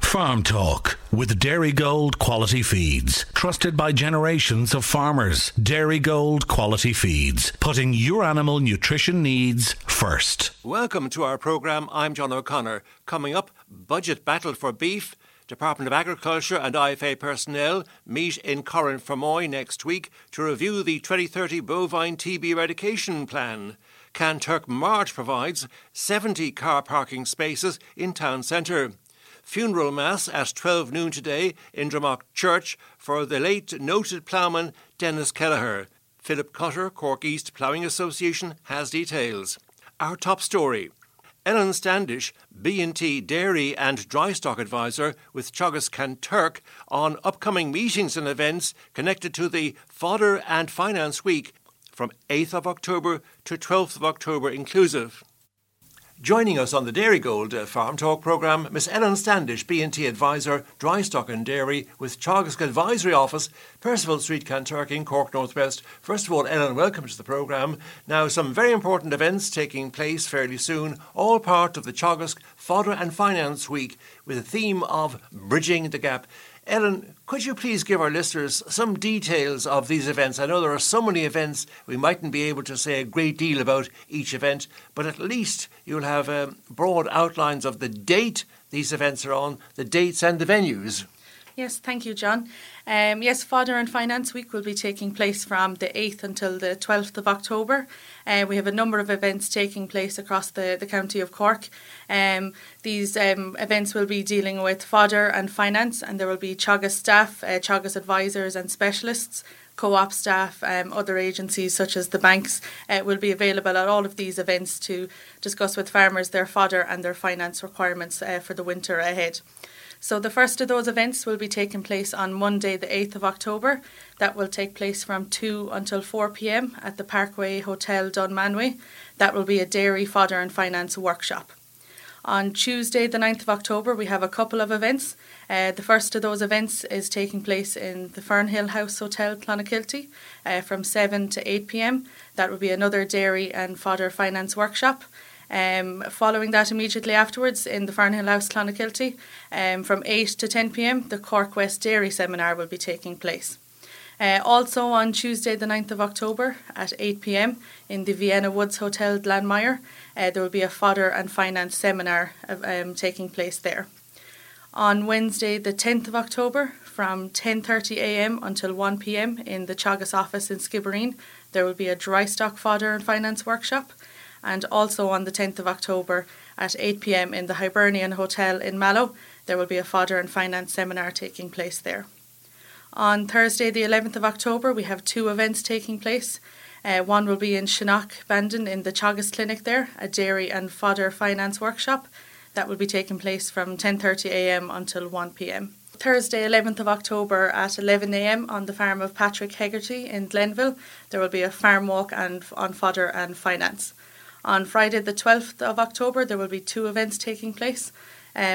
Farm Talk with Dairy Gold Quality Feeds. Trusted by generations of farmers. Dairy Gold Quality Feeds. Putting your animal nutrition needs first. Welcome to our programme. I'm John O'Connor. Coming up, budget battle for beef. Department of Agriculture and IFA personnel meet in Corrin, Fermoy next week to review the 2030 bovine TB eradication plan. Kanturk Mart provides 70 car parking spaces in town centre. Funeral mass at 12 noon today in Drummond Church for the late noted ploughman Dennis Kelleher. Philip Cotter, Cork East Ploughing Association, has details. Our top story. Ellen Standish, B&T Dairy and Dry Stock Advisor with Teagasc Kanturk on upcoming meetings and events connected to the Fodder and Finance Week from 8th of October to 12th of October inclusive. Joining us on the Dairy Gold Farm Talk programme, Miss Ellen Standish, B&T Advisor, Dry Stock and Dairy with Teagasc Advisory Office, Percival Street, Kanturk in Cork, North West. First of all, Ellen, welcome to the programme. Now, some very important events taking place fairly soon, all part of the Teagasc Fodder and Finance Week with a theme of bridging the gap. Ellen, could you please give our listeners some details of these events? I know there are so many events, we mightn't be able to say a great deal about each event, but at least you'll have broad outlines of the date these events are on, the dates and the venues. Yes, thank you, John. Yes, Fodder and Finance Week will be taking place from the 8th until the 12th of October. We have a number of events taking place across the county of Cork. These events will be dealing with fodder and finance, and there will be Teagasc staff, Teagasc advisors and specialists, co-op staff, other agencies such as the banks will be available at all of these events to discuss with farmers their fodder and their finance requirements for the winter ahead. So the first of those events will be taking place on Monday the 8th of October. That will take place from 2 until 4 p.m. at the Parkway Hotel Dunmanway. That will be a dairy, fodder and finance workshop. On Tuesday the 9th of October we have a couple of events. The first of those events is taking place in the Fernhill House Hotel Clonakilty from 7 to 8 p.m. That will be another dairy and fodder finance workshop. Following that immediately afterwards in the Fernhill House Clonakilty from 8 to 10 p.m. the Cork West Dairy Seminar will be taking place. Also on Tuesday the 9th of October at 8 p.m. in the Vienna Woods Hotel Glanmire there will be a fodder and finance seminar taking place there. On Wednesday the 10th of October from 10:30 a.m. until 1 p.m. in the Teagasc office in Skibbereen there will be a dry stock fodder and finance workshop. And also on the 10th of October at 8 p.m. in the Hibernian Hotel in Mallow, there will be a fodder and finance seminar taking place there. On Thursday the 11th of October, we have two events taking place. One will be in Shanach, Bandon, in the Teagasc Clinic there, a dairy and fodder finance workshop. That will be taking place from 10:30 a.m. until 1 p.m. Thursday 11th of October at 11 a.m. on the farm of Patrick Hegarty in Glenville, there will be a farm walk and on fodder and finance. On Friday the 12th of October there will be two events taking place,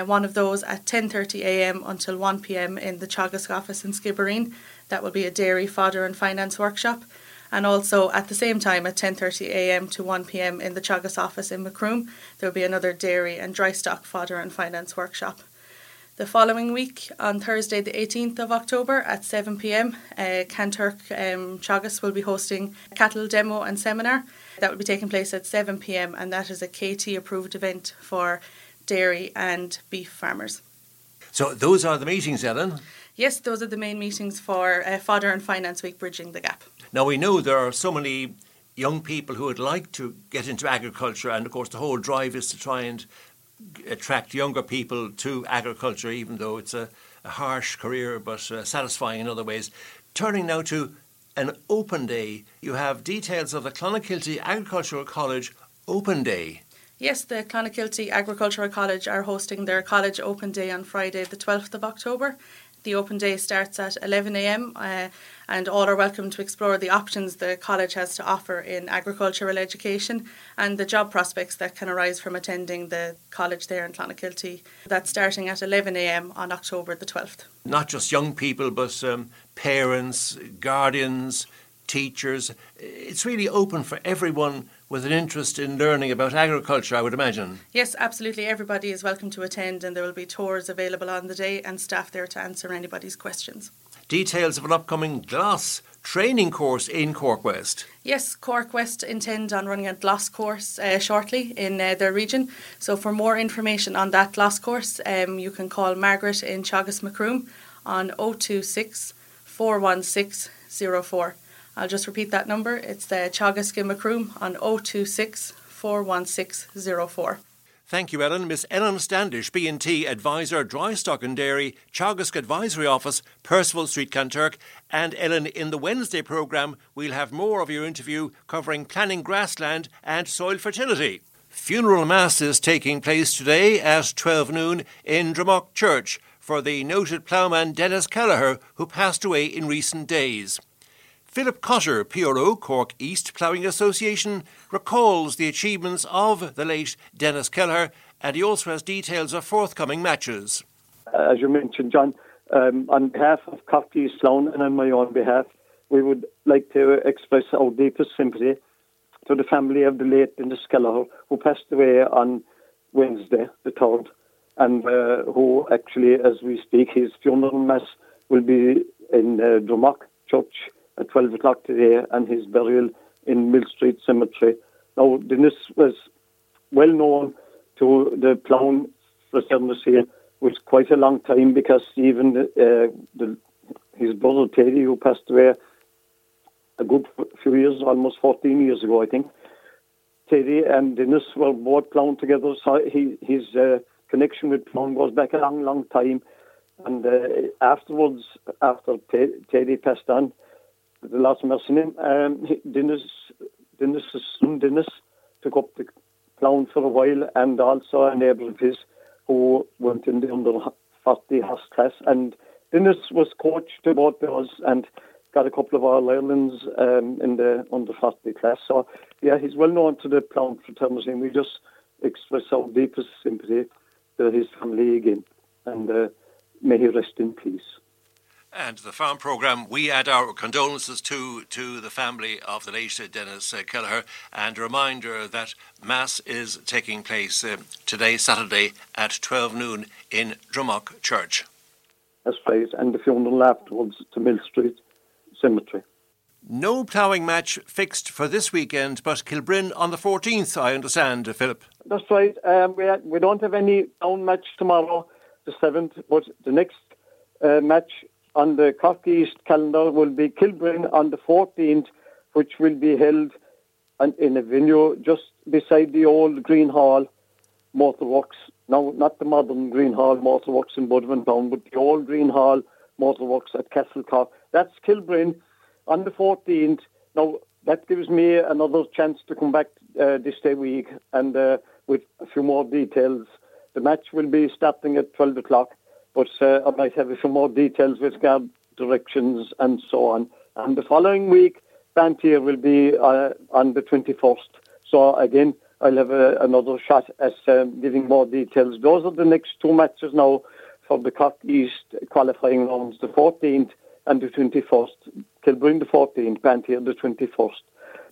one of those at 10:30 a.m. until 1 p.m. in the Teagasc office in Skibbereen. That will be a dairy, fodder and finance workshop, and also at the same time at 10:30 a.m. to 1 p.m. in the Teagasc office in Macroom there will be another dairy and dry stock fodder and finance workshop. The following week, on Thursday the 18th of October at 7 p.m, Kanturk Teagasc will be hosting a cattle demo and seminar. That will be taking place at 7 p.m. and that is a KT approved event for dairy and beef farmers. So those are the meetings, Ellen? Yes, those are the main meetings for Fodder and Finance Week, Bridging the Gap. Now we know there are so many young people who would like to get into agriculture, and of course the whole drive is to try and attract younger people to agriculture, even though it's a harsh career but satisfying in other ways. Turning now to an open day, you have details of the Clonakilty Agricultural College Open Day. Yes, the Clonakilty Agricultural College are hosting their College Open Day on Friday the 12th of October. The open day starts at 11 a.m. And all are welcome to explore the options the college has to offer in agricultural education and the job prospects that can arise from attending the college there in Clonakilty. That's starting at 11 a.m. on October the 12th. Not just young people, but parents, guardians, teachers. It's really open for everyone with an interest in learning about agriculture, I would imagine. Yes, absolutely. Everybody is welcome to attend, and there will be tours available on the day and staff there to answer anybody's questions. Details of an upcoming GLOSS training course in Cork West. Yes, Cork West intend on running a GLOSS course shortly in their region. So for more information on that GLOSS course, you can call Margaret in Teagasc Macroom on 026 41604. I'll just repeat that number. It's the Teagasc in Macroom on 026 41604. Thank you, Ellen. Miss Ellen Standish, B&T Advisor, Dry Stock and Dairy, Teagasc Advisory Office, Percival Street, Kanturk. And Ellen, in the Wednesday programme, we'll have more of your interview covering planning grassland and soil fertility. Funeral Mass is taking place today at 12 noon in Drumock Church for the noted ploughman Dennis Kelleher, who passed away in recent days. Philip Cotter, PRO, Cork East Ploughing Association, recalls the achievements of the late Dennis Kelleher, and he also has details of forthcoming matches. As you mentioned, John, on behalf of Cork East Loan and on my own behalf, we would like to express our deepest sympathy to the family of the late Dennis Kelleher, who passed away on Wednesday the 3rd, and who actually, as we speak, his funeral mass will be in Drumock Church at 12 o'clock today, and his burial in Mill Street Cemetery. Now, Dennis was well known to the ploughing fraternity, which was quite a long time, because even his brother Teddy, who passed away a good few years, almost 14 years ago, I think, Teddy and Dennis were both ploughing together, so his connection with ploughing goes back a long, long time. And afterwards, after Teddy passed on, the last mass in him, Dennis's son Dennis took up the ploughing for a while, and also a neighbour of his who went in the under-40 horse class. And Dennis was coached to both those and got a couple of All-Irelands in the under-40 class. So, yeah, he's well known to the ploughing fraternity, and we just express our deepest sympathy to his family again. And may he rest in peace. And the farm programme, we add our condolences to the family of the late Dennis Kelleher, and a reminder that Mass is taking place today, Saturday, at 12 noon in Drumock Church. That's right, and the funeral afterwards to Mill Street Cemetery. No ploughing match fixed for this weekend, but Kilbrin on the 14th, I understand, Philip. That's right. We don't have any ploughing match tomorrow, the 7th, but the next match on the Cork East calendar will be Kilbrin on the 14th, which will be held in a venue just beside the old Green Hall Motorworks. Now, not the modern Green Hall Motorworks in Budman Town, but the old Green Hall Motorworks at Castle Cork. That's Kilbrin on the 14th. Now, that gives me another chance to come back this day week and with a few more details. The match will be starting at 12 o'clock. But I might have some more details with regard directions and so on. And the following week, Bantier will be on the 21st. So again, I'll have another shot at giving more details. Those are the next two matches now for the Cork East qualifying rounds, the 14th and the 21st. Kilbrin the 14th, Bantier the 21st.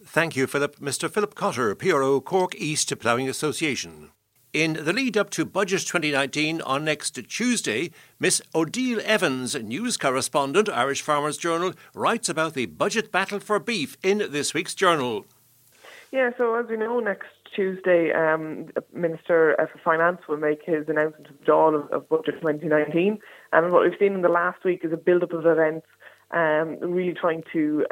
Thank you, Philip. Mr. Philip Cotter, PRO, Cork East Ploughing Association. In the lead up to Budget 2019 on next Tuesday, Miss Odile Evans, news correspondent, Irish Farmers Journal, writes about the budget battle for beef in this week's journal. Yeah, so as we know, next Tuesday, Minister for Finance will make his announcement of the Dáil of Budget 2019. And what we've seen in the last week is a build-up of events, really trying to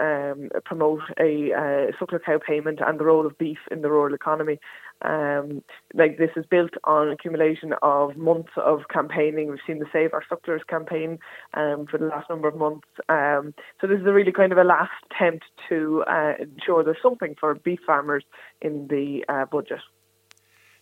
promote a suckler cow payment and the role of beef in the rural economy. Like, this is built on accumulation of months of campaigning. We've seen the Save Our Sucklers campaign for the last number of months. So this is a really kind of a last attempt to ensure there's something for beef farmers in the budget.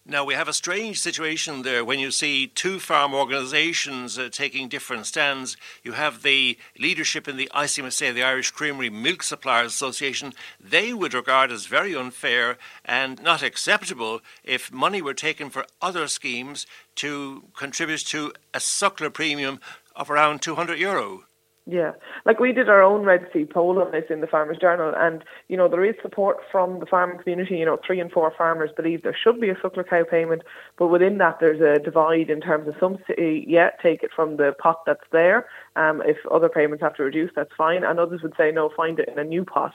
Now, we have a strange situation there when you see two farm organisations taking different stands. You have the leadership in the ICMSA, the Irish Creamery Milk Suppliers Association. They would regard as very unfair and not acceptable if money were taken for other schemes to contribute to a suckler premium of around €200. Yeah, like, we did our own Red Sea poll on this in the Farmers Journal, and, you know, there is support from the farming community. You know, 3 in 4 farmers believe there should be a suckler cow payment, but within that there's a divide in terms of some say, yeah, take it from the pot that's there. If other payments have to reduce, that's fine. And others would say, no, find it in a new pot,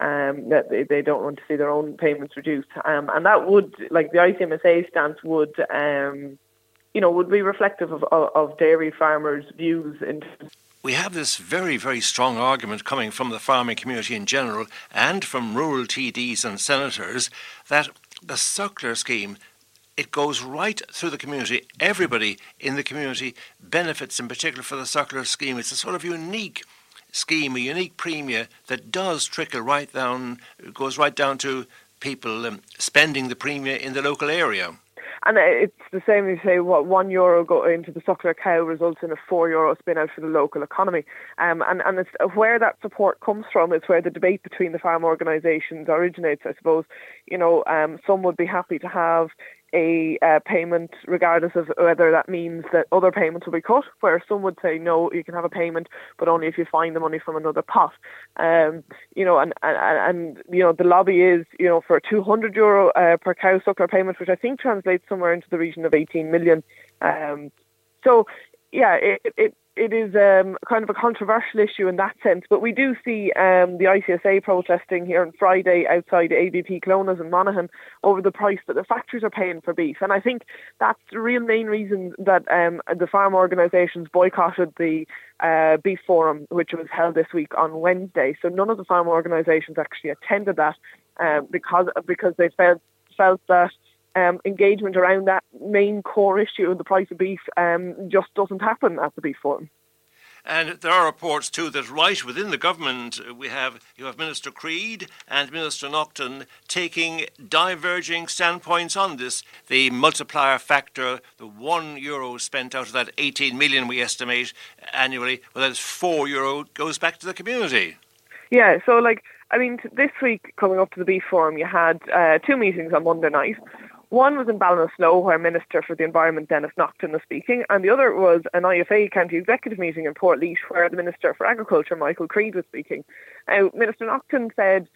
that they don't want to see their own payments reduced. And that would, like, the ICMSA stance would... would be reflective of dairy farmers' views. We have this very, very strong argument coming from the farming community in general and from rural TDs and senators that the suckler scheme, it goes right through the community. Everybody in the community benefits, in particular for the suckler scheme. It's a sort of unique scheme, a unique premium that does trickle right down, goes right down to people spending the premium in the local area. And it's the same, you say, what €1 go into the suckler cow results in a €4 spin out for the local economy. And it's where that support comes from is where the debate between the farm organisations originates, I suppose. You know, some would be happy to have a payment regardless of whether that means that other payments will be cut, where some would say, no, you can have a payment, but only if you find the money from another pot. The lobby is, you know, for a €200 per cow suckler payment, which I think translates somewhere into the region of 18 million. It is kind of a controversial issue in that sense, but we do see the ICSA protesting here on Friday outside ABP Clonard in Monaghan over the price that the factories are paying for beef. And I think that's the real main reason that the farm organisations boycotted the beef forum, which was held this week on Wednesday. So none of the farm organisations actually attended that because they felt that engagement around that main core issue of the price of beef just doesn't happen at the beef forum. And there are reports too that right within the government you have Minister Creed and Minister Naughten taking diverging standpoints on this. The multiplier factor, the €1 spent out of that 18 million we estimate annually, well, that's €4 goes back to the community. Yeah, so this week coming up to the beef forum, you had two meetings on Monday night. One was in Ballinasloe, where Minister for the Environment Dennis Naughten was speaking, and the other was an IFA County Executive meeting in Portlaoise, where the Minister for Agriculture, Michael Creed, was speaking. Minister Naughten said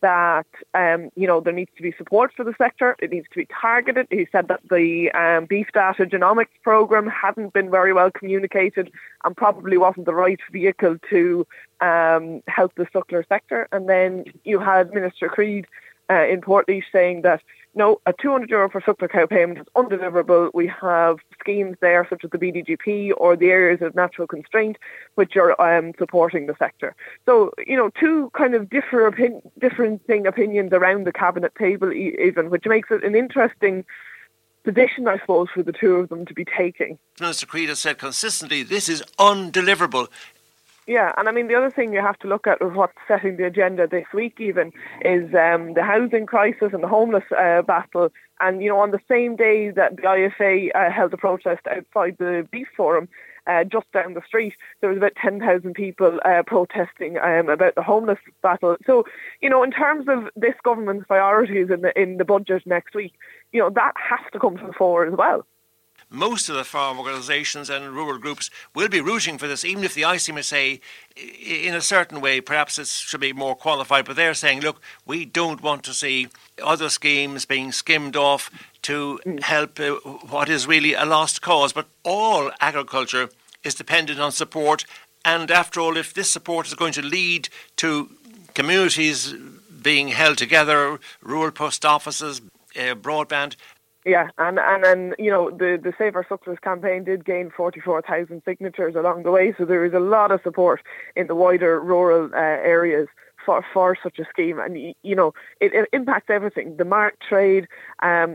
that there needs to be support for the sector, it needs to be targeted. He said that the beef data genomics programme hadn't been very well communicated and probably wasn't the right vehicle to help the suckler sector. And then you had Minister Creed in Portlaoise saying that no, a €200 per suckler cow payment is undeliverable. We have schemes there such as the BDGP or the areas of natural constraint which are supporting the sector. So, you know, two kind of different opinions around the cabinet table even, which makes it an interesting position, I suppose, for the two of them to be taking. Minister Creed has said consistently this is undeliverable. Yeah, and I mean, the other thing you have to look at with what's setting the agenda this week even is the housing crisis and the homeless battle. And, you know, on the same day that the IFA held a protest outside the beef forum, just down the street, there was about 10,000 people protesting about the homeless battle. So, you know, in terms of this government's priorities in the budget next week, you know, that has to come to the fore as well. Most of the farm organisations and rural groups will be rooting for this, even if the ICMSA, in a certain way, perhaps it should be more qualified, but they're saying, look, we don't want to see other schemes being skimmed off to help what is really a lost cause. But all agriculture is dependent on support, and after all, if this support is going to lead to communities being held together, rural post offices, broadband. Yeah, and you know, the Save Our Surplus campaign did gain 44,000 signatures along the way, so there is a lot of support in the wider rural areas for such a scheme. And, you know, it impacts everything. The market trade,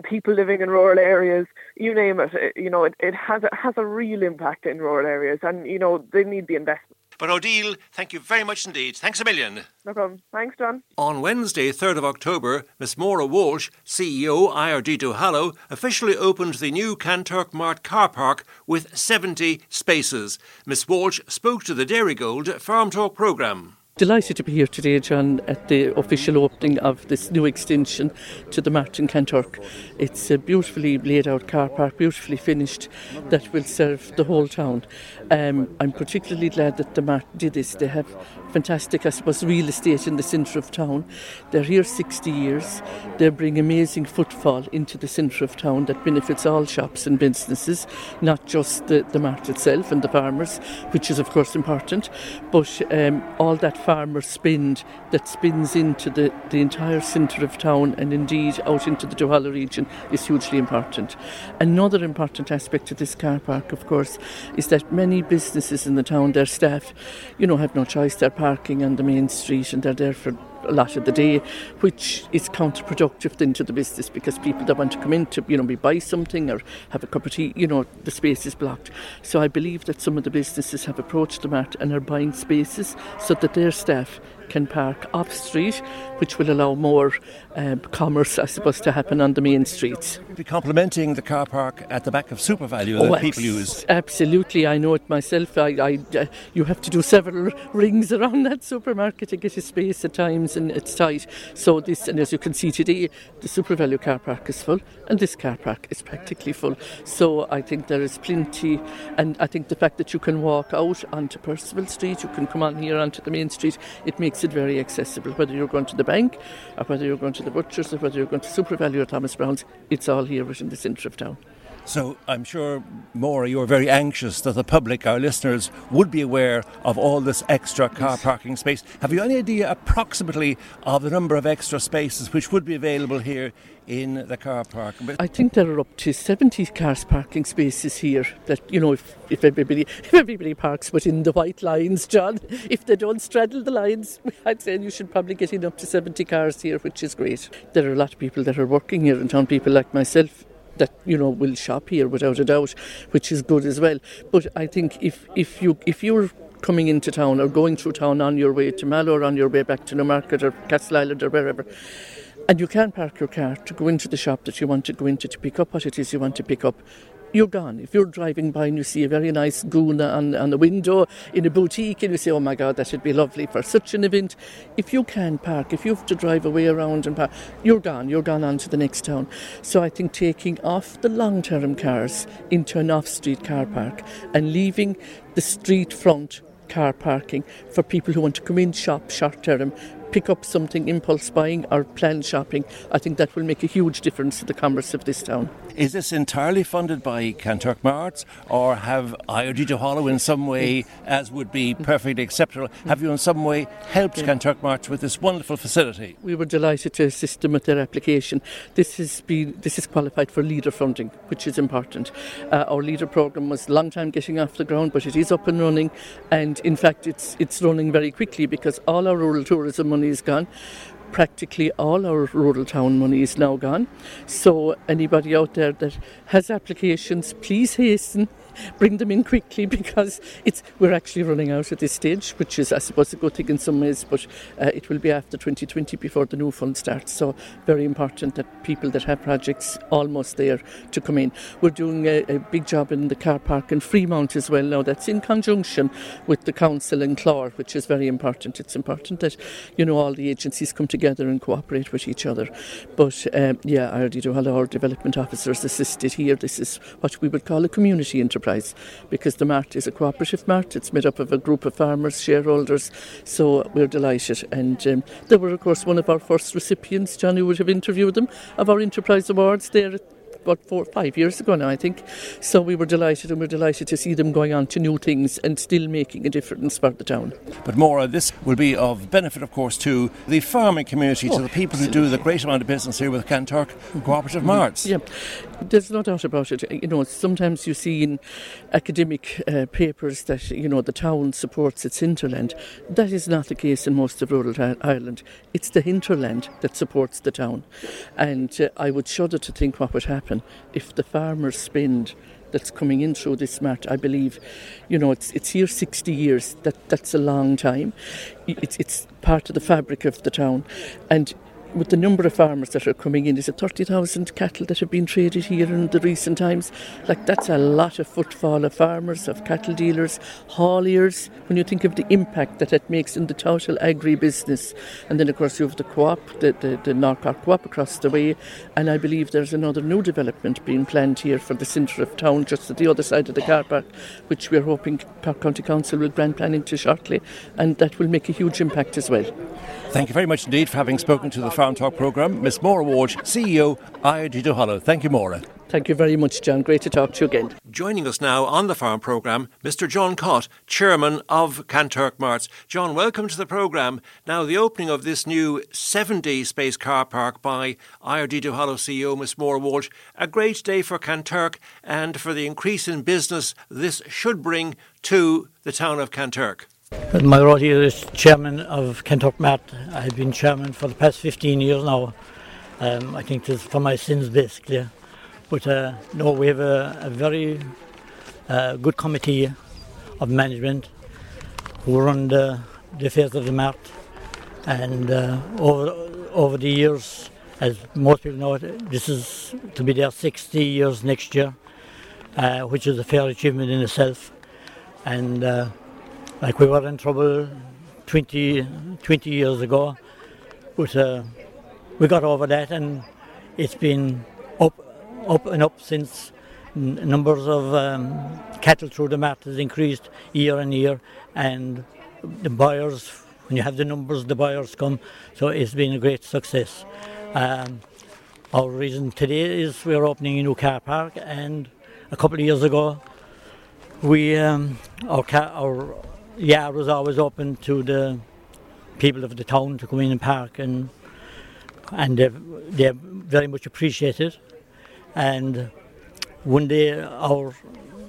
people living in rural areas, you name it. It has a real impact in rural areas, and, you know, they need the investment. But Odile, thank you very much indeed. Thanks a million. No problem. Thanks, John. On Wednesday, 3rd of October, Miss Maura Walsh, CEO, IRD Duhallow, officially opened the new Kanturk Mart car park with 70 spaces. Miss Walsh spoke to the Dairy Gold Farm Talk programme. Delighted to be here today, John, at the official opening of this new extension to the Mart in Kanturk. It's a beautifully laid out car park, beautifully finished, that will serve the whole town. I'm particularly glad that the Mart did this. They have fantastic, I suppose, real estate in the centre of town. They're here 60 years. They bring amazing footfall into the centre of town that benefits all shops and businesses, not just the Mart itself and the farmers, which is of course important, but all that farmer spend that spins into the entire centre of town and indeed out into the Duhallow region is hugely important. Another important aspect of this car park, of course, is that many businesses in the town, their staff, you know, have no choice. They're parking on the main street and they're there for a lot of the day, which is counterproductive then to the business, because people that want to come in to, you know, buy something or have a cup of tea, you know, the space is blocked. So I believe that some of the businesses have approached the Mart and are buying spaces so that their staff can park off-street, which will allow more commerce, I suppose, to happen on the main streets. You'll be complementing the car park at the back of SuperValu that people use. Absolutely, I know it myself. I you have to do several rings around that supermarket to get a space at times, and it's tight. So this, and as you can see today, the SuperValu car park is full, and this car park is practically full. So I think there is plenty, and I think the fact that you can walk out onto Percival Street, you can come on here onto the main street, it makes it very accessible, whether you're going to the bank or whether you're going to the butchers or whether you're going to SuperValu or Thomas Brown's. It's all here within the centre of town. So I'm sure, Maura, you're very anxious that the public, our listeners, would be aware of all this extra car parking space. Have you any idea approximately of the number of extra spaces which would be available here in the car park? I think there are up to 70 cars parking spaces here that, you know, if everybody parks within the white lines, John, if they don't straddle the lines, I'd say you should probably get in up to 70 cars here, which is great. There are a lot of people that are working here in town, people like myself, that, you know, will shop here without a doubt, which is good as well. But I think if you're coming into town or going through town on your way to Mallow or on your way back to Newmarket or Castle Island or wherever, and you can't park your car to go into the shop that you want to go into to pick up what it is you want to pick up, you're gone. If you're driving by and you see a very nice guna on the window in a boutique and you say, oh my God, that would be lovely for such an event. If you can park, if you have to drive away around and park, you're gone on to the next town. So I think taking off the long-term cars into an off-street car park and leaving the street front car parking for people who want to come in, shop short-term, pick up something, impulse buying or planned shopping, I think that will make a huge difference to the commerce of this town. Is this entirely funded by Kanturk Marts, or have IRD Duhallow in some way, as would be perfectly acceptable, have you in some way helped Kanturk Marts with this wonderful facility? We were delighted to assist them with their application. This is qualified for leader funding, which is important. Our leader programme was a long time getting off the ground, but it is up and running, and in fact it's running very quickly because all our rural tourism money is gone. Practically all our rural town money is now gone. So anybody out there that has applications, please hasten, bring them in quickly, because we're actually running out at this stage, which is, I suppose, a good thing in some ways, but it will be after 2020 before the new fund starts. So very important that people that have projects almost there to come in. We're doing a big job in the car park in Fremont as well now. That's in conjunction with the council in Clore, which is very important. It's important that, you know, all the agencies come together and cooperate with each other. But IRD Duhallow, our development officers, assisted here. This is what we would call a community enterprise, because the Mart is a cooperative Mart. It's made up of a group of farmers, shareholders, so we're delighted. And they were, of course, one of our first recipients, John, who would have interviewed them, of our Enterprise Awards there at what, 4 or 5 years ago now, I think. So we were delighted, and we're delighted to see them going on to new things and still making a difference for the town. But Maura, this will be of benefit, of course, to the farming community, to the people who do the great amount of business here with Kanturk Cooperative Marts. Yeah, there's no doubt about it. You know, sometimes you see in academic papers that, you know, the town supports its hinterland. That is not the case in most of rural Ireland. It's the hinterland that supports the town. And I would shudder to think what would happen if the farmers spend that's coming in through this mart. I believe, you know, it's here 60 years. That's a long time. It's part of the fabric of the town. And with the number of farmers that are coming in, is it 30,000 cattle that have been traded here in the recent times? Like, that's a lot of footfall of farmers, of cattle dealers, hauliers. When you think of the impact that that makes in the total agri-business, and then of course you have the co-op, the Norco Co-op across the way, and I believe there's another new development being planned here for the centre of town, just at the other side of the car park, which we're hoping Cork County Council will grant planning to shortly, and that will make a huge impact as well. Thank you very much indeed for having spoken to the Farm Talk programme. Miss Maura Walsh, CEO, IRD Duhallow. Thank you, Maura. Thank you very much, John. Great to talk to you again. Joining us now on the Farm programme, Mr. John Cott, Chairman of Kanturk Marts. John, welcome to the programme. Now, the opening of this new 70-space car park by IRD Duhallow CEO, Miss Maura Walsh, a great day for Kanturk and for the increase in business this should bring to the town of Kanturk. Well, Maura here is chairman of Kanturk Mart. I've been chairman for the past 15 years now. I think this is for my sins, basically. Yeah. But no, we have a very good committee of management who run the affairs of the mart. And over the years, as most people know, this is to be their 60 years next year, which is a fair achievement in itself. And like, we were in trouble 20 years ago, but we got over that, and it's been up since. Numbers of cattle through the mart has increased year on year, and the buyers, when you have the numbers, the buyers come, so it's been a great success. Our reason today is we're opening a new car park, and a couple of years ago, we our yard was always open to the people of the town to come in and park, and they very much appreciate it. And one day our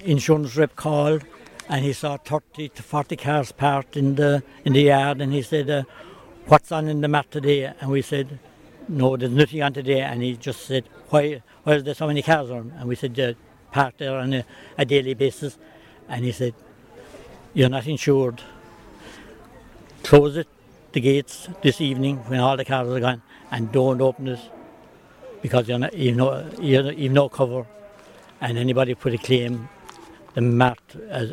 insurance rep called, and he saw 30 to 40 cars parked in the yard, and he said, "What's on in the mart today?" And we said, "No, there's nothing on today." And he just said, "Why is there so many cars on?" And we said, "They're parked there on a daily basis." And he said, "You're not insured. Close it, the gates, this evening when all the cars are gone, and don't open it, because you've no cover, and anybody put a claim, the mart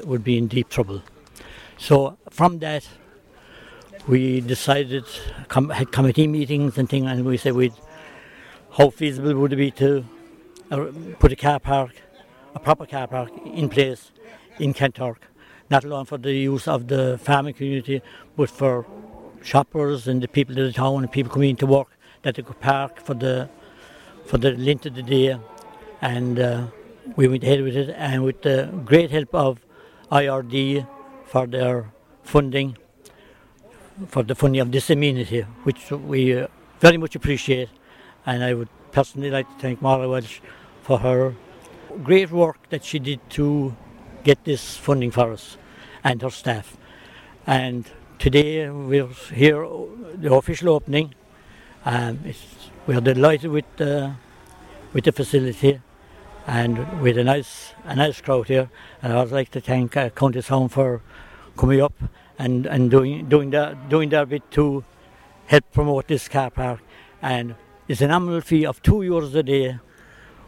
would be in deep trouble." So from that, we decided, had committee meetings and things, and we said, how feasible would it be to put a proper car park in place in Kanturk, not alone for the use of the farming community, but for shoppers and the people of the town and people coming to work, that they could park for the length of the day. And we went ahead with it, and with the great help of IRD for their funding, of this amenity, which we very much appreciate. And I would personally like to thank Maura Walsh for her great work that she did to get this funding for us and her staff. And today we're here, the official opening. We're delighted with the facility, and with a nice crowd here. And I'd like to thank County Sound for coming up and doing their bit to help promote this car park. And it's an annual fee of €2 a day.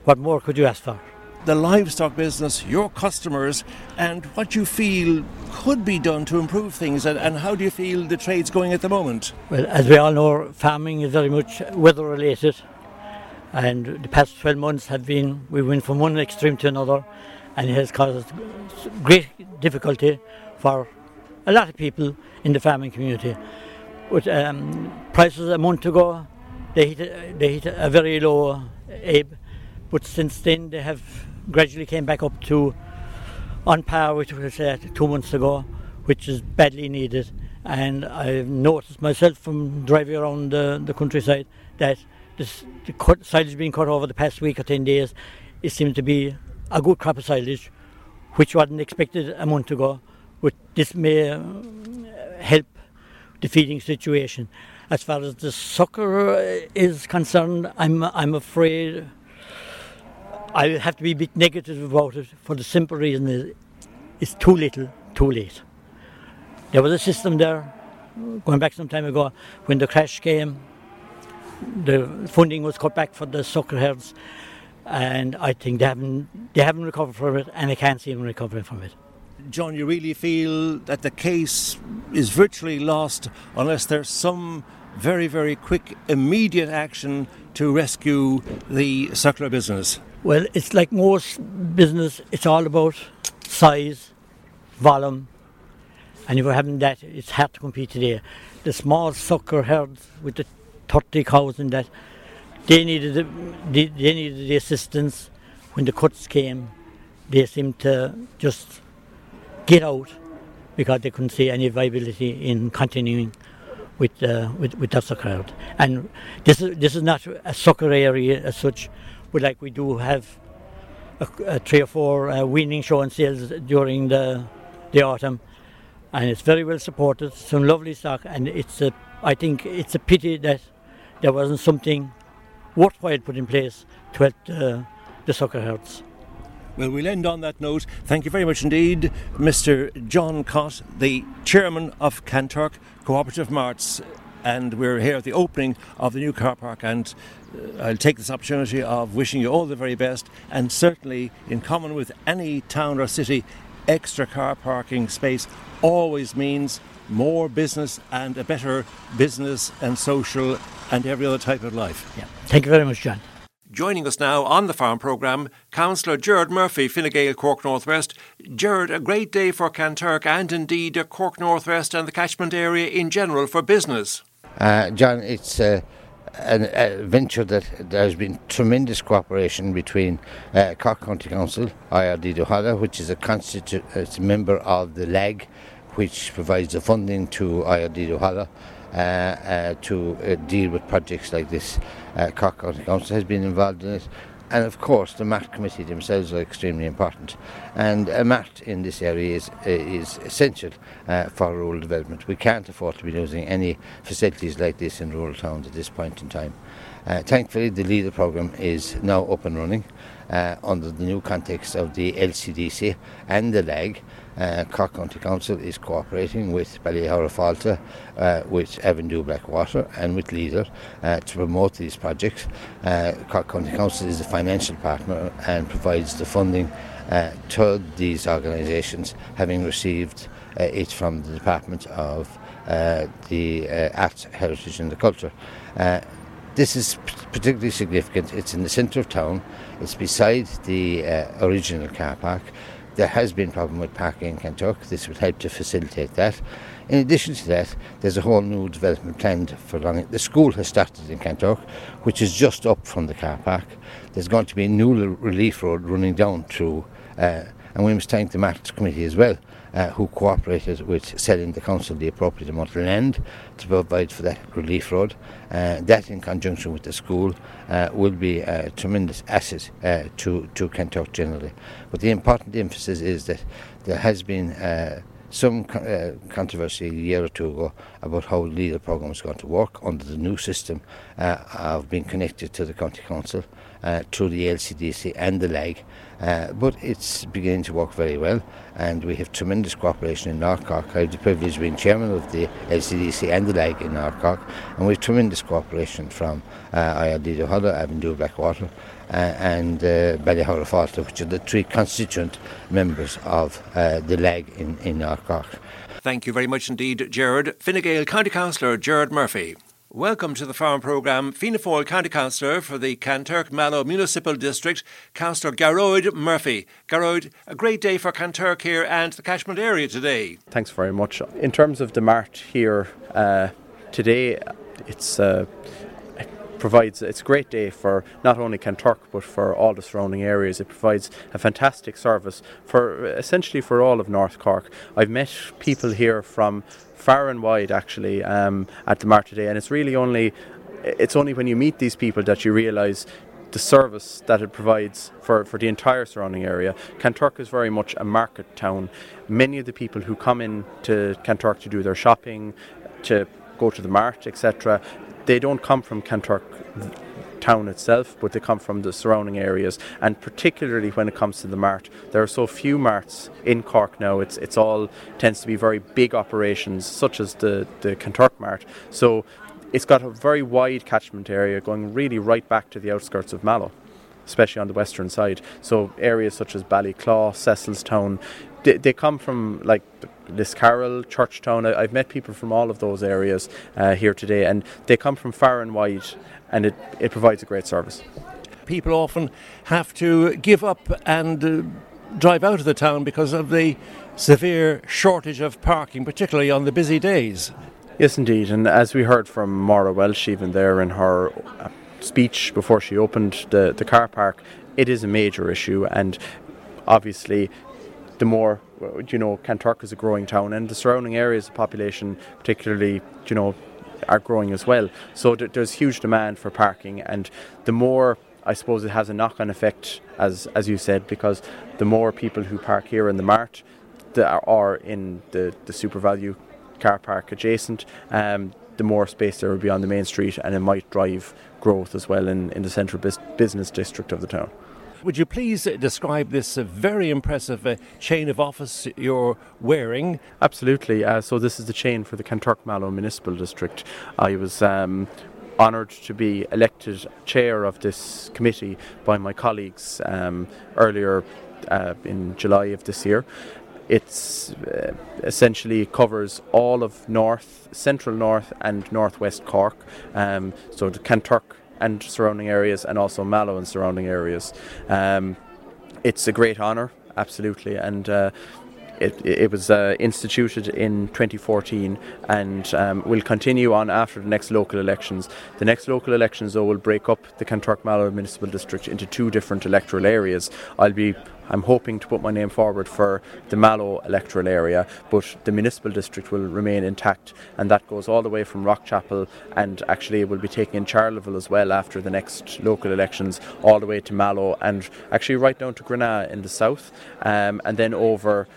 What more could you ask for? The livestock business, your customers, and what you feel could be done to improve things, and how do you feel the trade's going at the moment? Well, as we all know, farming is very much weather related, and the past 12 months we went from one extreme to another, and it has caused great difficulty for a lot of people in the farming community. But prices a month ago, they hit a very low ebb. But since then they have gradually came back up to on par, which was 2 months ago, which is badly needed. And I've noticed myself from driving around the countryside that this, the silage being cut over the past week or 10 days, it seems to be a good crop of silage, which wasn't expected a month ago. But this may help the feeding situation. As far as the sucker is concerned, I'm afraid I have to be a bit negative about it, for the simple reason is it's too little, too late. There was a system there, going back some time ago, when the crash came, the funding was cut back for the sucker herds, and I think they haven't recovered from it, and I can't see them recovering from it. John, you really feel that the case is virtually lost unless there's some very, very quick, immediate action to rescue the suckler business? Well, it's like most business, it's all about size, volume, and if you haven't that, it's hard to compete today. The small sucker herds with the 30 cows and that, they needed the assistance. When the cuts came, they seemed to just get out because they couldn't see any viability in continuing with that sucker herd. And this is not a sucker area as such, but like we do have a three or four weaning show and sales during the autumn, and it's very well supported, some lovely stock, and I think it's a pity that there wasn't something worthwhile put in place to help the sucker herds. Well, we'll end on that note. Thank you very much indeed, Mr. John Cott, the chairman of Kanturk Cooperative Marts. And we're here at the opening of the new car park, and I'll take this opportunity of wishing you all the very best, and certainly, in common with any town or city, extra car parking space always means more business and a better business and social and every other type of life. Yeah. Thank you very much, John. Joining us now on the farm programme, Councillor Gerard Murphy, Fine Gael, Cork North West. Gerard, a great day for Kanturk and indeed Cork North West and the catchment area in general for business. John, it's a venture that there's been tremendous cooperation between Cork County Council, IRD Duhallow, which is a member of the LAG, which provides the funding to IRD Duhallow to deal with projects like this. Cork County Council has been involved in it, and of course the Mart Committee themselves are extremely important, and a Mart in this area is essential for rural development. We can't afford to be losing any facilities like this in rural towns at this point in time. Thankfully the LEADER programme is now up and running under the new context of the LCDC and the LAG. Cork County Council is cooperating with Ballyhora Falta, with Avondhu Blackwater and with LEADER to promote these projects. Cork County Council is the financial partner and provides the funding to these organisations, having received it from the Department of the Arts, Heritage and the Culture. This is particularly significant. It's in the centre of town. It's beside the original car park. There has been a problem with parking in Kanturk. This would help to facilitate that. In addition to that, there's a whole new development planned for Longacre. The school has started in Kanturk, which is just up from the car park. There's going to be a new relief road running down through, and we must thank the Marts Committee as well, who cooperated with selling the council the appropriate amount of land to provide for that relief road. That, in conjunction with the school, will be a tremendous asset to Kanturk generally. But the important emphasis is that there has been some controversy a year or two ago about how the LEADER programme is going to work under the new system of being connected to the County Council through the LCDC and the LAG. But it's beginning to work very well, and we have tremendous cooperation in North Cork. I have the privilege of being chairman of the LCDC and the LAG in North Cork, and we have tremendous cooperation from IRD Duhallow, Avondhu Blackwater and Ballyhora Falta, which are the three constituent members of the LAG in North Cork. Thank you very much indeed, Gerard. Fine Gael County Councillor Gerard Murphy. Welcome to the Farm Programme. Fianna Fáil County Councillor for the Kanturk Mallow Municipal District, Councillor Gearóid Murphy. Gearóid, a great day for Kanturk here and the catchment area today. Thanks very much. In terms of the Mart here today, it's provides, it's a great day for not only Kanturk but for all the surrounding areas. It provides a fantastic service for essentially for all of North Cork. I've met people here from far and wide actually at the Mart today, and it's only when you meet these people that you realise the service that it provides for the entire surrounding area. Kanturk is very much a market town. Many of the people who come in to Kanturk to do their shopping, to go to the mart, etc., they don't come from Kanturk town itself, but they come from the surrounding areas. And particularly when it comes to the mart, there are so few marts in Cork now. It's all tends to be very big operations, such as the Kanturk Mart. So it's got a very wide catchment area going really right back to the outskirts of Mallow, especially on the western side. So areas such as Ballyclaw, Cecilstown, they come from like Liscarroll, Churchtown. I've met people from all of those areas here today, and they come from far and wide, and it provides a great service. People often have to give up and drive out of the town because of the severe shortage of parking, particularly on the busy days. Yes, indeed. And as we heard from Maura Walsh even there in her speech before she opened the car park, it is a major issue. And obviously, the more, Kanturk is a growing town, and the surrounding areas of population particularly, are growing as well. So there's huge demand for parking. And the more, I suppose, it has a knock-on effect, as you said, because the more people who park here in the Mart or in the Super Value car park adjacent, the more space there will be on the main street, and it might drive growth as well in the central business district of the town. Would you please describe this very impressive chain of office you're wearing? Absolutely. So this is the chain for the Kanturk Mallow Municipal District. I was honoured to be elected chair of this committee by my colleagues earlier in July of this year. It's essentially covers all of north, central north and northwest Cork, so the Kanturk and surrounding areas, and also Mallow and surrounding areas. It's a great honour, absolutely, and it was instituted in 2014 and will continue on after the next local elections. The next local elections, though, will break up the Kanturk Mallow Municipal District into two different electoral areas. I'm hoping to put my name forward for the Mallow electoral area, but the municipal district will remain intact, and that goes all the way from Rockchapel, and actually it will be taking in Charleville as well after the next local elections, all the way to Mallow, and actually right down to Grenagh in the south, and then over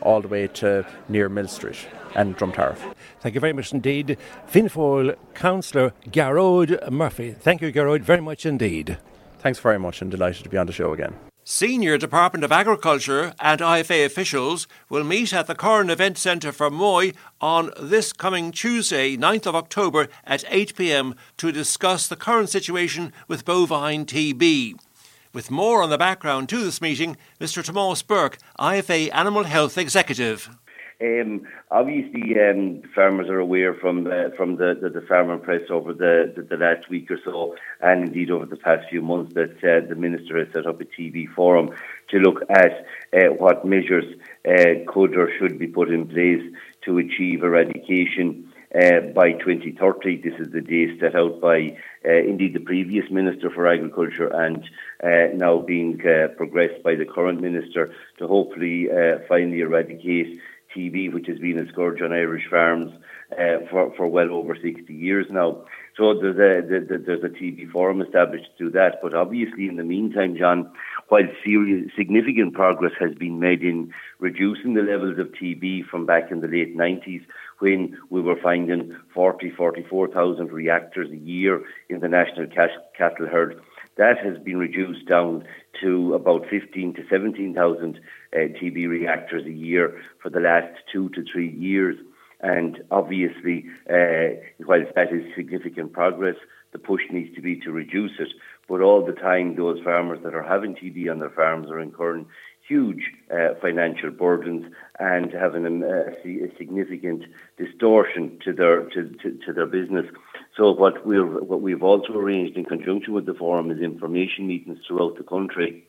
all the way to near Mill Street and Drumtariff. Thank you very much indeed. Fianna Fáil Councillor Gearóid Murphy. Thank you, Gearóid, very much indeed. Thanks very much, and delighted to be on the show again. Senior Department of Agriculture and IFA officials will meet at the Corrin Event Centre for Fermoy on this coming Tuesday, 9th of October at 8 p.m. to discuss the current situation with bovine TB. With more on the background to this meeting, Mr Tomás Burke, IFA Animal Health Executive. Obviously, farmers are aware from the farmer press over the last week or so, and indeed over the past few months, that the minister has set up a TB forum to look at what measures could or should be put in place to achieve eradication by 2030. This is the day set out by indeed the previous Minister for Agriculture, and now being progressed by the current minister to hopefully finally eradicate TB, which has been a scourge on Irish farms for well over 60 years now. So there's a TB forum established to do that. But obviously, in the meantime, John, while significant progress has been made in reducing the levels of TB from back in the late 90s, when we were finding 44,000 reactors a year in the national cattle herd, that has been reduced down to about 15,000 to 17,000 TB reactors a year for the last 2 to 3 years. And obviously, whilst that is significant progress, the push needs to be to reduce it. But all the time, those farmers that are having TB on their farms are incurring huge financial burdens and having a significant distortion to their business. So what we've also arranged in conjunction with the forum is information meetings throughout the country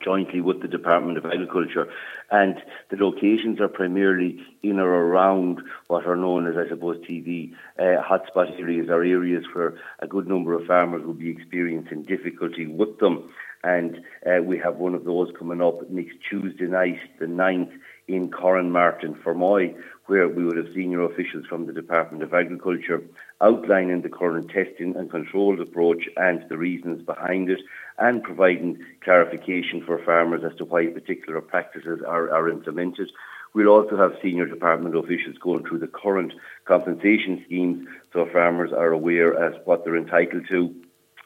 jointly with the Department of Agriculture, and the locations are primarily in or around what are known as, I suppose, TD hotspot areas, or areas where a good number of farmers will be experiencing difficulty with them. And we have one of those coming up next Tuesday night, the 9th, in Corrin Mart in Fermoy, where we would have senior officials from the Department of Agriculture outlining the current testing and controls approach and the reasons behind it, and providing clarification for farmers as to why particular practices are implemented. We'll also have senior department officials going through the current compensation schemes, so farmers are aware as what they're entitled to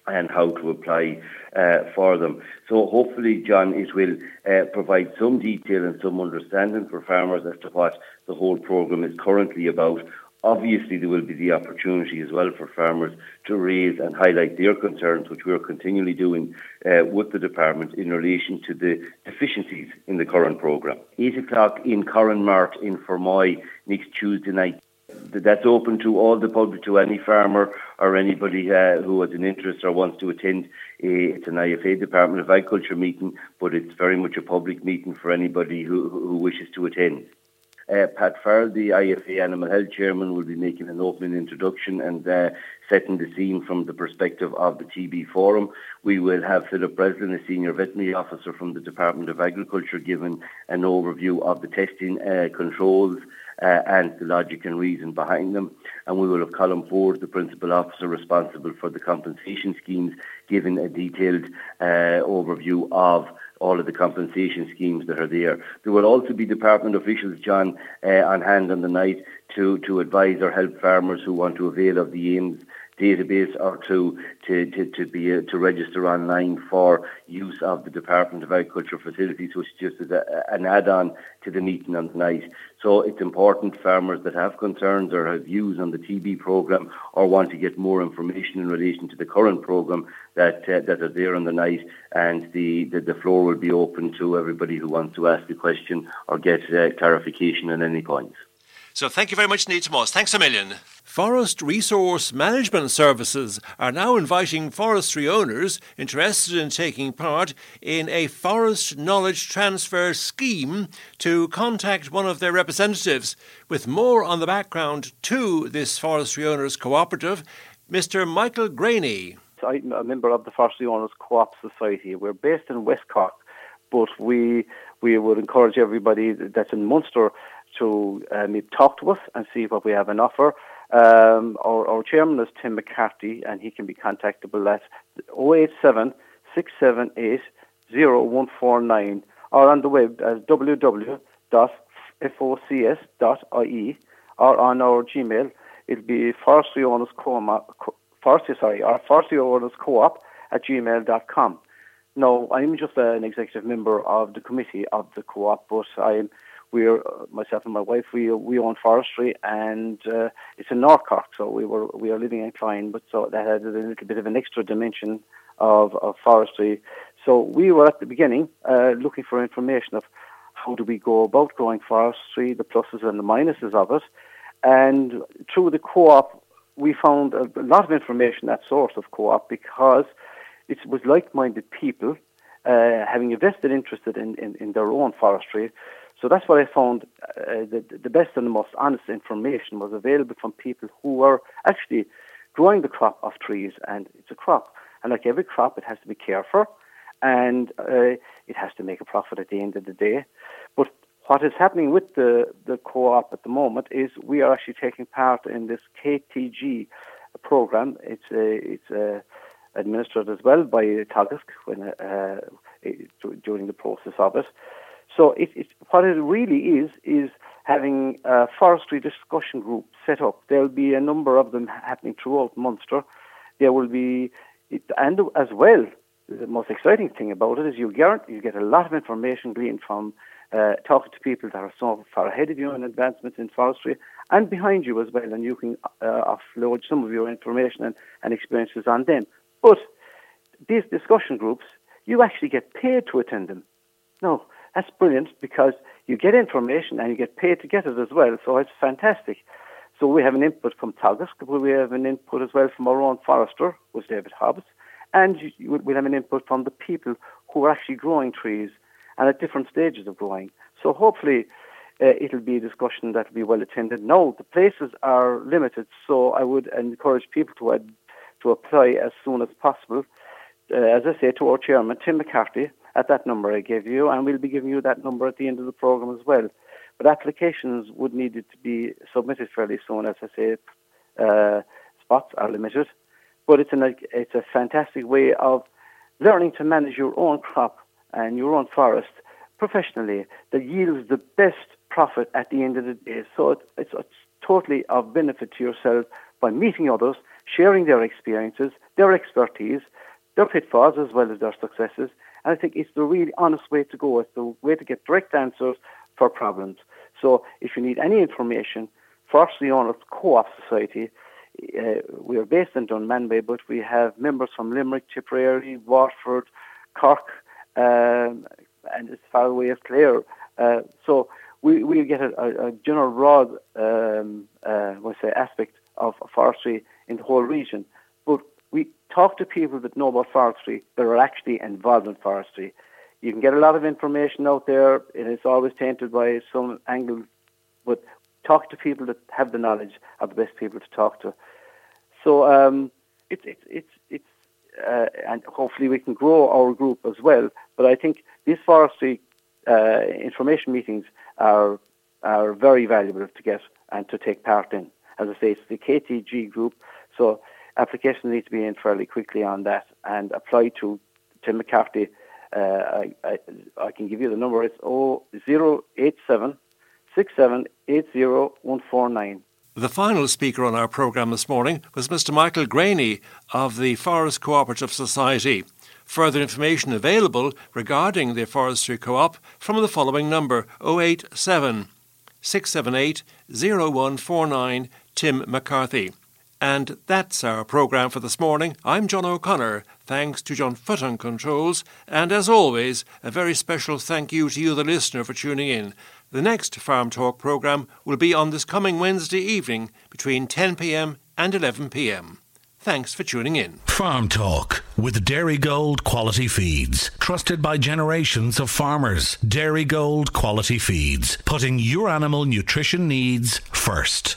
and how to apply for them. So hopefully, John, it will provide some detail and some understanding for farmers as to what the whole programme is currently about. Obviously, there will be the opportunity as well for farmers to raise and highlight their concerns, which we are continually doing with the department in relation to the deficiencies in the current programme. 8 o'clock in Corrin Mart in Fermoy next Tuesday night. That's open to all the public, to any farmer or anybody who has an interest or wants to attend. It's an IFA Department of Agriculture meeting, but it's very much a public meeting for anybody who wishes to attend. Pat Farrell, the IFA Animal Health Chairman, will be making an opening introduction and setting the scene from the perspective of the TB Forum. We will have Philip Breslin, a Senior Veterinary Officer from the Department of Agriculture, giving an overview of the testing controls and the logic and reason behind them. And we will have Colin Ford, the Principal Officer responsible for the compensation schemes, giving a detailed overview of all of the compensation schemes that are there. There will also be department officials, John, on hand on the night to advise or help farmers who want to avail of the AIMS database, or to register online for use of the Department of Agriculture facilities, which just is an add-on to the meeting on the night. So it's important farmers that have concerns or have views on the TB programme or want to get more information in relation to the current programme that are there on the night, and the floor will be open to everybody who wants to ask a question or get clarification at any point. So thank you very much, Neil Moss. Thanks a million. Forest Resource Management Services are now inviting forestry owners interested in taking part in a forest knowledge transfer scheme to contact one of their representatives. With more on the background to this Forestry Owners Cooperative, Mr. Michael Graney. I'm a member of the Forestry Owners Co-op Society. We're based in West Cork, but we would encourage everybody that's in Munster to talk to us and see what we have on offer. Our chairman is Tim McCarthy, and he can be contactable at 087-678-0149 or on the web at www.focs.ie, or on our Gmail. It'll be forestry owners co-op at gmail.com. Now, I'm just an executive member of the committee of the co-op, but myself and my wife, we own forestry, and it's in North Cork, so we are living in Clyne, but so that had a little bit of an extra dimension of forestry. So we were at the beginning looking for information of how do we go about growing forestry, the pluses and the minuses of it, and through the co-op we found a lot of information at source of co-op, because it was like-minded people having a vested interest in their own forestry. So that's what I found, the best and the most honest information was available from people who were actually growing the crop of trees. And it's a crop, and like every crop, it has to be cared for, and it has to make a profit at the end of the day. But what is happening with the co-op at the moment is we are actually taking part in this KTG program. It's administered as well by Teagasc during the process of it. So what it really is having a forestry discussion group set up. There'll be a number of them happening throughout Munster. There will be, and as well, the most exciting thing about it is you get a lot of information gleaned from talking to people that are so far ahead of you in advancements in forestry, and behind you as well, and you can offload some of your information and experiences on them. But these discussion groups, you actually get paid to attend them. No. That's brilliant, because you get information and you get paid to get it as well, so it's fantastic. So we have an input from Teagasc, but we have an input as well from our own forester, who's David Hobbs, and we'll have an input from the people who are actually growing trees and at different stages of growing. So hopefully it'll be a discussion that will be well attended. Now, the places are limited, so I would encourage people to apply as soon as possible. As I say, to our chairman, Tim McCarthy, at that number I gave you, and we'll be giving you that number at the end of the programme as well. But applications would need to be submitted fairly soon. As I say, spots are limited. But it's a fantastic way of learning to manage your own crop and your own forest professionally that yields the best profit at the end of the day. So it's totally of benefit to yourself by meeting others, sharing their experiences, their expertise, their pitfalls as well as their successes. And I think it's the really honest way to go. It's the way to get direct answers for problems. So if you need any information, Forestry Owners Co-op Society, we are based in Dunmanway, but we have members from Limerick, Tipperary, Waterford, Cork, and as far away as Clare. So we get a general broad aspect of forestry in the whole region. But we talk to people that know about forestry, that are actually involved in forestry. You can get a lot of information out there, and it's always tainted by some angle, but talk to people that have the knowledge are the best people to talk to. So and hopefully we can grow our group as well. But I think these forestry information meetings are very valuable to get and to take part in. As I say, it's the KTG group, so applications need to be in fairly quickly on that and apply to Tim McCarthy. I can give you the number. It's 087 6780149. The final speaker on our programme this morning was Mr. Michael Graney of the Forest Cooperative Society. Further information available regarding the Forestry Co-op from the following number: 087 678 0149, Tim McCarthy. And that's our programme for this morning. I'm John O'Connor. Thanks to John Foote on controls. And as always, a very special thank you to you, the listener, for tuning in. The next Farm Talk programme will be on this coming Wednesday evening between 10pm and 11pm. Thanks for tuning in. Farm Talk with Dairy Gold Quality Feeds. Trusted by generations of farmers. Dairy Gold Quality Feeds. Putting your animal nutrition needs first.